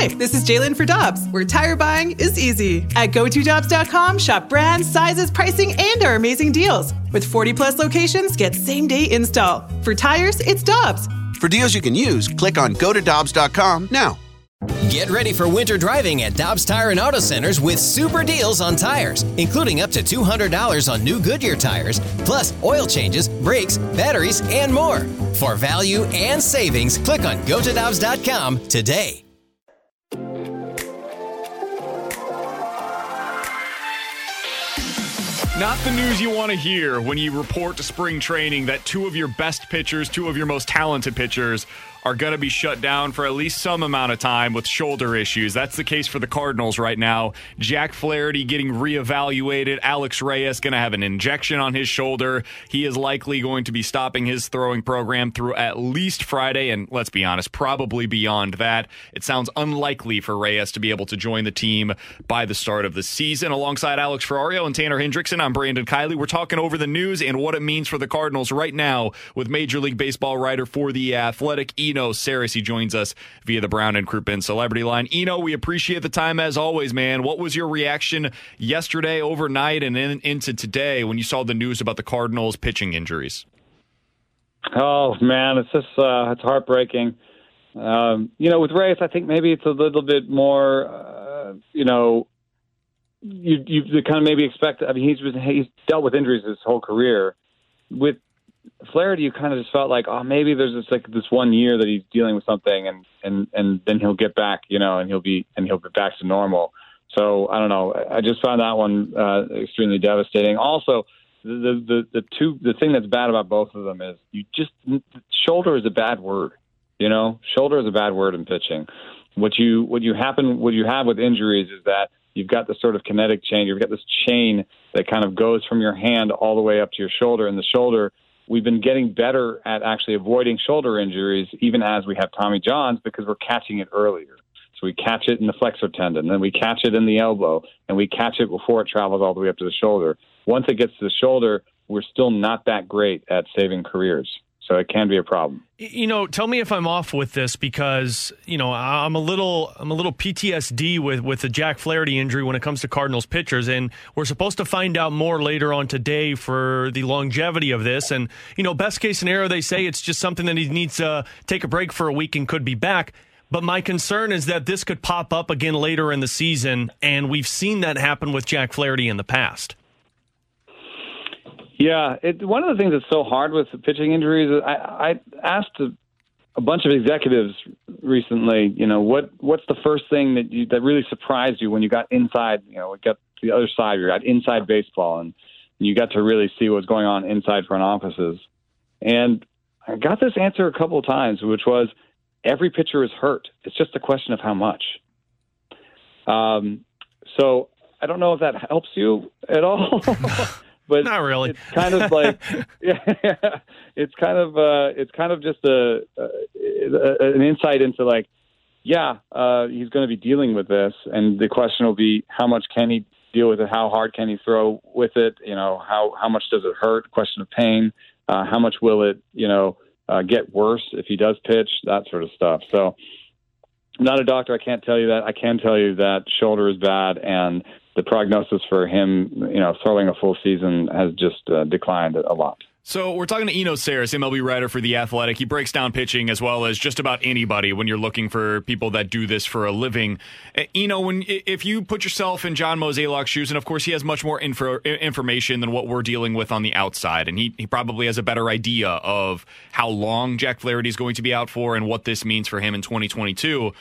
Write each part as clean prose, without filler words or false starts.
Hi, this is Jalen for Dobbs, where tire buying is easy. At GoToDobbs.com, shop brands, sizes, pricing, and our amazing deals. With 40-plus locations, get same-day install. For tires, it's Dobbs. For deals you can use, click on GoToDobbs.com now. Get ready for winter driving at Dobbs Tire and Auto Centers with super deals on tires, including up to $200 on new Goodyear tires, plus oil changes, brakes, batteries, and more. For value and savings, click on GoToDobbs.com today. Not the news you want to hear when you report to spring training that two of your best pitchers, two of your most talented pitchers, are going to be shut down for at least some amount of time with shoulder issues. That's the case for the Cardinals right now. Jack Flaherty getting reevaluated. Alex Reyes going to have an injection on his shoulder. He is likely going to be stopping his throwing program through at least Friday, and let's be honest, probably beyond that. It sounds unlikely for Reyes to be able to join the team by the start of the season. Alongside Alex Ferrario and Tanner Hendrickson, I'm Brandon Kiley. We're talking over the news and what it means for the Cardinals right now with Major League Baseball writer for The Athletic, Eno Sarris. He joins us via the Brown and Crouppen Celebrity Line. Eno, we appreciate the time as always, man. What was your reaction yesterday, overnight, and into today when you saw the news about the Cardinals' pitching injuries? Oh, man, it's just it's heartbreaking. With Reyes, I think maybe it's a little bit more, you kind of maybe expect. I mean, he's dealt with injuries his whole career. With Flaherty, you kind of just felt like, oh, maybe there's this 1 year that he's dealing with something, and then he'll get back, and he'll be back to normal. So I don't know. I just found that one extremely devastating. Also, the thing that's bad about both of them is shoulder is a bad word. Shoulder is a bad word in pitching. What you have with injuries is that you've got this sort of kinetic chain. You've got this chain that kind of goes from your hand all the way up to your shoulder, and the shoulder. We've been getting better at actually avoiding shoulder injuries, even as we have Tommy John's, because we're catching it earlier. So we catch it in the flexor tendon, then we catch it in the elbow, and we catch it before it travels all the way up to the shoulder. Once it gets to the shoulder, we're still not that great at saving careers. So it can be a problem. Tell me if I'm off with this, because I'm a little PTSD with the Jack Flaherty injury when it comes to Cardinals pitchers, and we're supposed to find out more later on today for the longevity of this. And best case scenario, they say it's just something that he needs to take a break for a week and could be back. But my concern is that this could pop up again later in the season, and we've seen that happen with Jack Flaherty in the past. Yeah, one of the things that's so hard with the pitching injuries is I asked a bunch of executives recently, what's the first thing that really surprised you when you got inside, got to the other side, you got inside baseball, and you got to really see what's going on inside front offices. And I got this answer a couple of times, which was every pitcher is hurt. It's just a question of how much. So I don't know if that helps you at all. But not really. It's kind of like, it's kind of just an insight into like, he's going to be dealing with this, and the question will be how much can he deal with it, how hard can he throw with it, how much does it hurt? Question of pain, how much will it, get worse if he does pitch, that sort of stuff. So, I'm not a doctor, I can't tell you that. I can tell you that shoulder is bad, and the prognosis for him, throwing a full season has just declined a lot. So we're talking to Eno Sarris, MLB writer for The Athletic. He breaks down pitching as well as just about anybody when you're looking for people that do this for a living. If you put yourself in John Mozeliak's shoes, and of course he has much more information than what we're dealing with on the outside, and he probably has a better idea of how long Jack Flaherty is going to be out for and what this means for him in 2022.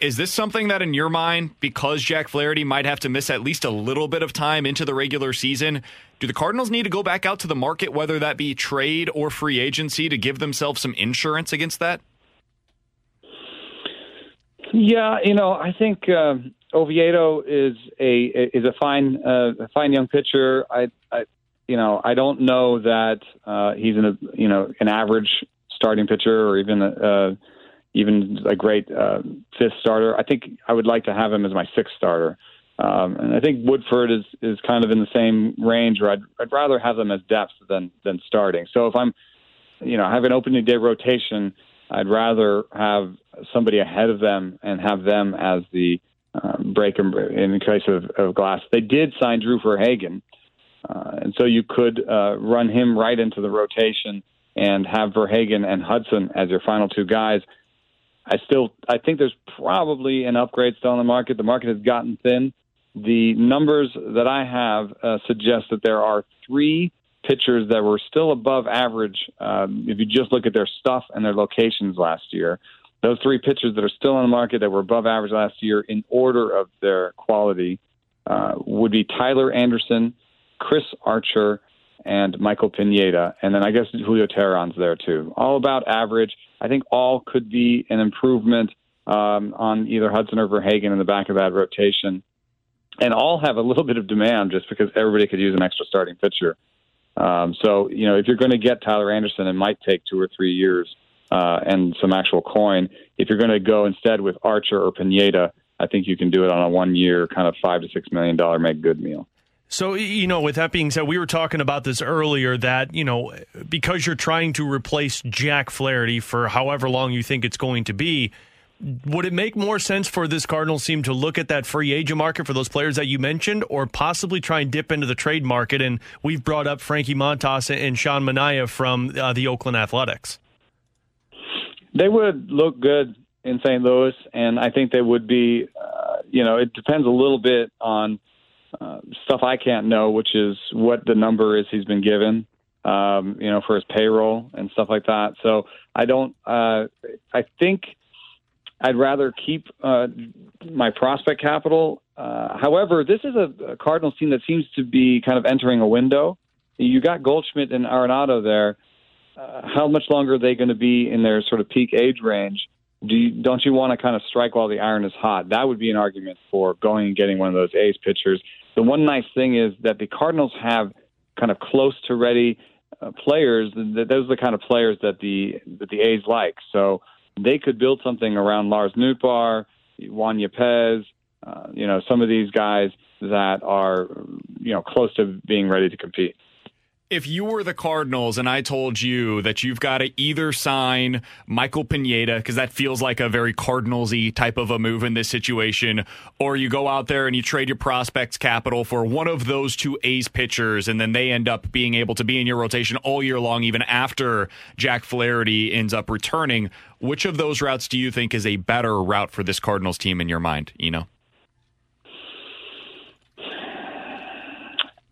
Is this something that in your mind, because Jack Flaherty might have to miss at least a little bit of time into the regular season, do the Cardinals need to go back out to the market, whether that be trade or free agency, to give themselves some insurance against that? Yeah, I think Oviedo is a fine young pitcher. I don't know that he's an average starting pitcher or even a great fifth starter. I think I would like to have him as my sixth starter. And I think Woodford is kind of in the same range where I'd rather have them as depth than starting. So if I have an opening day rotation, I'd rather have somebody ahead of them and have them as the break in case of glass. They did sign Drew Verhagen, and so you could run him right into the rotation and have Verhagen and Hudson as your final two guys. I think there's probably an upgrade still on the market. The market has gotten thin. The numbers that I have suggest that there are three pitchers that were still above average if you just look at their stuff and their locations last year. Those three pitchers that are still on the market that were above average last year in order of their quality would be Tyler Anderson, Chris Archer, and Michael Pineda. And then I guess Julio Teran's there too. All about average. I think all could be an improvement on either Hudson or Verhagen in the back of that rotation. And all have a little bit of demand just because everybody could use an extra starting pitcher. So, you know, if you're going to get Tyler Anderson, it might take 2 or 3 years and some actual coin. If you're going to go instead with Archer or Pineda, I think you can do it on a 1 year kind of $5 to $6 million make good meal. So, you know, with that being said, we were talking about this earlier that, you know, because you're trying to replace Jack Flaherty for however long you think it's going to be, would it make more sense for this Cardinals team to look at that free agent market for those players that you mentioned, or possibly try and dip into the trade market? And we've brought up Frankie Montas and Sean Manaea from the Oakland Athletics. They would look good in St. Louis, and I think they would be, you know, it depends a little bit on stuff I can't know, which is what the number is he's been given, you know, for his payroll and stuff like that. So I think I'd rather keep my prospect capital. However, this is a Cardinals team that seems to be kind of entering a window. You got Goldschmidt and Arenado there. How much longer are they going to be in their sort of peak age range? Don't you want to kind of strike while the iron is hot? That would be an argument for going and getting one of those A's pitchers. The one nice thing is that the Cardinals have kind of close to ready players. Those are the kind of players that the A's like. So they could build something around Lars Nootbaar, Juan Yepez, you know, some of these guys that are, you know, close to being ready to compete. If you were the Cardinals and I told you that you've got to either sign Michael Pineda, because that feels like a very Cardinals-y type of a move in this situation, or you go out there and you trade your prospects capital for one of those two A's pitchers, and then they end up being able to be in your rotation all year long, even after Jack Flaherty ends up returning, which of those routes do you think is a better route for this Cardinals team in your mind, Eno?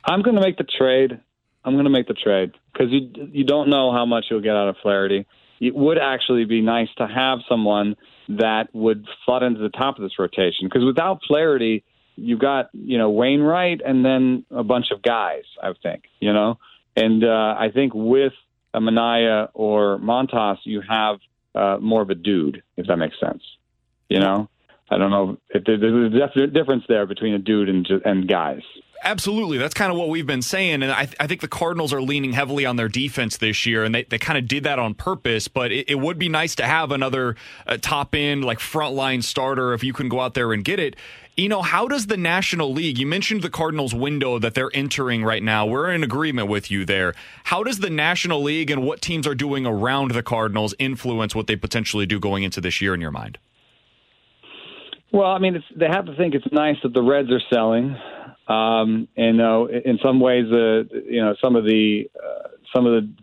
I'm going to make the trade because you don't know how much you'll get out of Flaherty. It would actually be nice to have someone that would slot into the top of this rotation, because without Flaherty, you've got, you know, Wainwright and then a bunch of guys, I think, you know. And I think with a Manaea or Montas, you have more of a dude, if that makes sense. You know, I don't know if there's a definite difference there between a dude and guys. Absolutely. That's kind of what we've been saying. And I think the Cardinals are leaning heavily on their defense this year, and they kind of did that on purpose. But it would be nice to have another top-end, like, frontline starter if you can go out there and get it. Eno, how does the National League, you mentioned the Cardinals window that they're entering right now. We're in agreement with you there. How does the National League and what teams are doing around the Cardinals influence what they potentially do going into this year in your mind? Well, I mean, they have to think it's nice that the Reds are selling. And in some ways, you know, some of the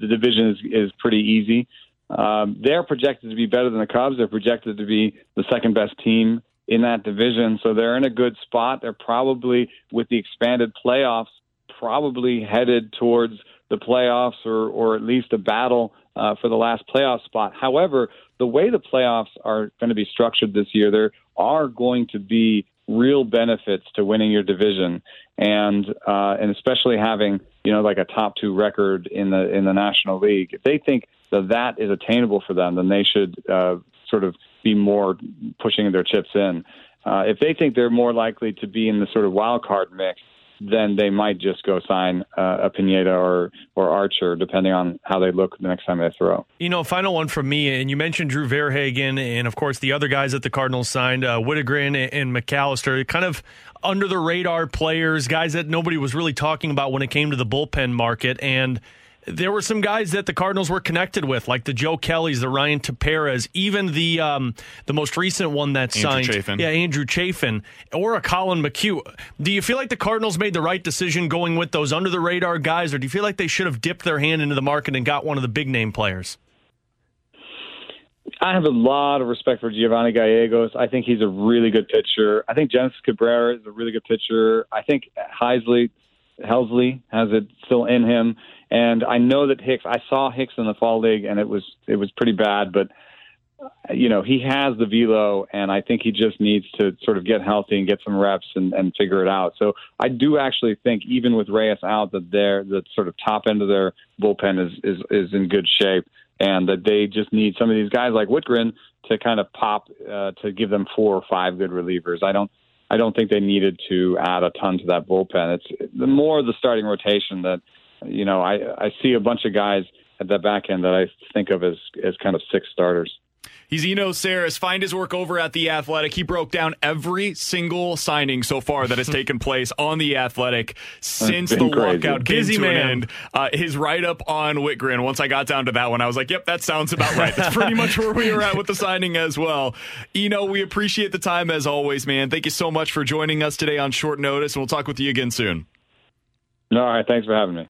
division is pretty easy. They're projected to be better than the Cubs. They're projected to be the second best team in that division. So they're in a good spot. They're probably, with the expanded playoffs, probably headed towards the playoffs or at least a battle for the last playoff spot. However, the way the playoffs are going to be structured this year, there are going to be real benefits to winning your division, and especially having, you know, like a top two record in the National League. If they think that is attainable for them, then they should sort of be more pushing their chips in. If they think they're more likely to be in the sort of wild card mix, then they might just go sign a Pineda or Archer, depending on how they look the next time they throw. You know, final one from me, and you mentioned Drew Verhagen and, of course, the other guys that the Cardinals signed, Wittgren and McAllister, kind of under-the-radar players, guys that nobody was really talking about when it came to the bullpen market. And there were some guys that the Cardinals were connected with, like the Joe Kellys, the Ryan Taperas, even the most recent one that signed. Chafin. Yeah, Andrew Chafin, or a Colin McHugh. Do you feel like the Cardinals made the right decision going with those under-the-radar guys, or do you feel like they should have dipped their hand into the market and got one of the big-name players? I have a lot of respect for Giovanni Gallegos. I think he's a really good pitcher. I think Genesis Cabrera is a really good pitcher. I think Helsley has it still in him. And I know that Hicks, I saw Hicks in the fall league, and it was pretty bad. But, you know, he has the velo, and I think he just needs to sort of get healthy and get some reps and figure it out. So I do actually think, even with Reyes out, that the sort of top end of their bullpen is in good shape. And that they just need some of these guys like Wittgren to kind of pop to give them 4 or 5 good relievers. I don't think they needed to add a ton to that bullpen. It's the more the starting rotation that, you know, I see a bunch of guys at that back end that I think of as kind of 6 starters. He's Eno Sarris. Find his work over at The Athletic. He broke down every single signing so far that has taken place on The Athletic since the walkout came to an end. His write-up on Wittgren, once I got down to that one, I was like, yep, that sounds about right. That's pretty much where we were at with the signing as well. Eno, we appreciate the time as always, man. Thank you so much for joining us today on short notice, and we'll talk with you again soon. All right, thanks for having me.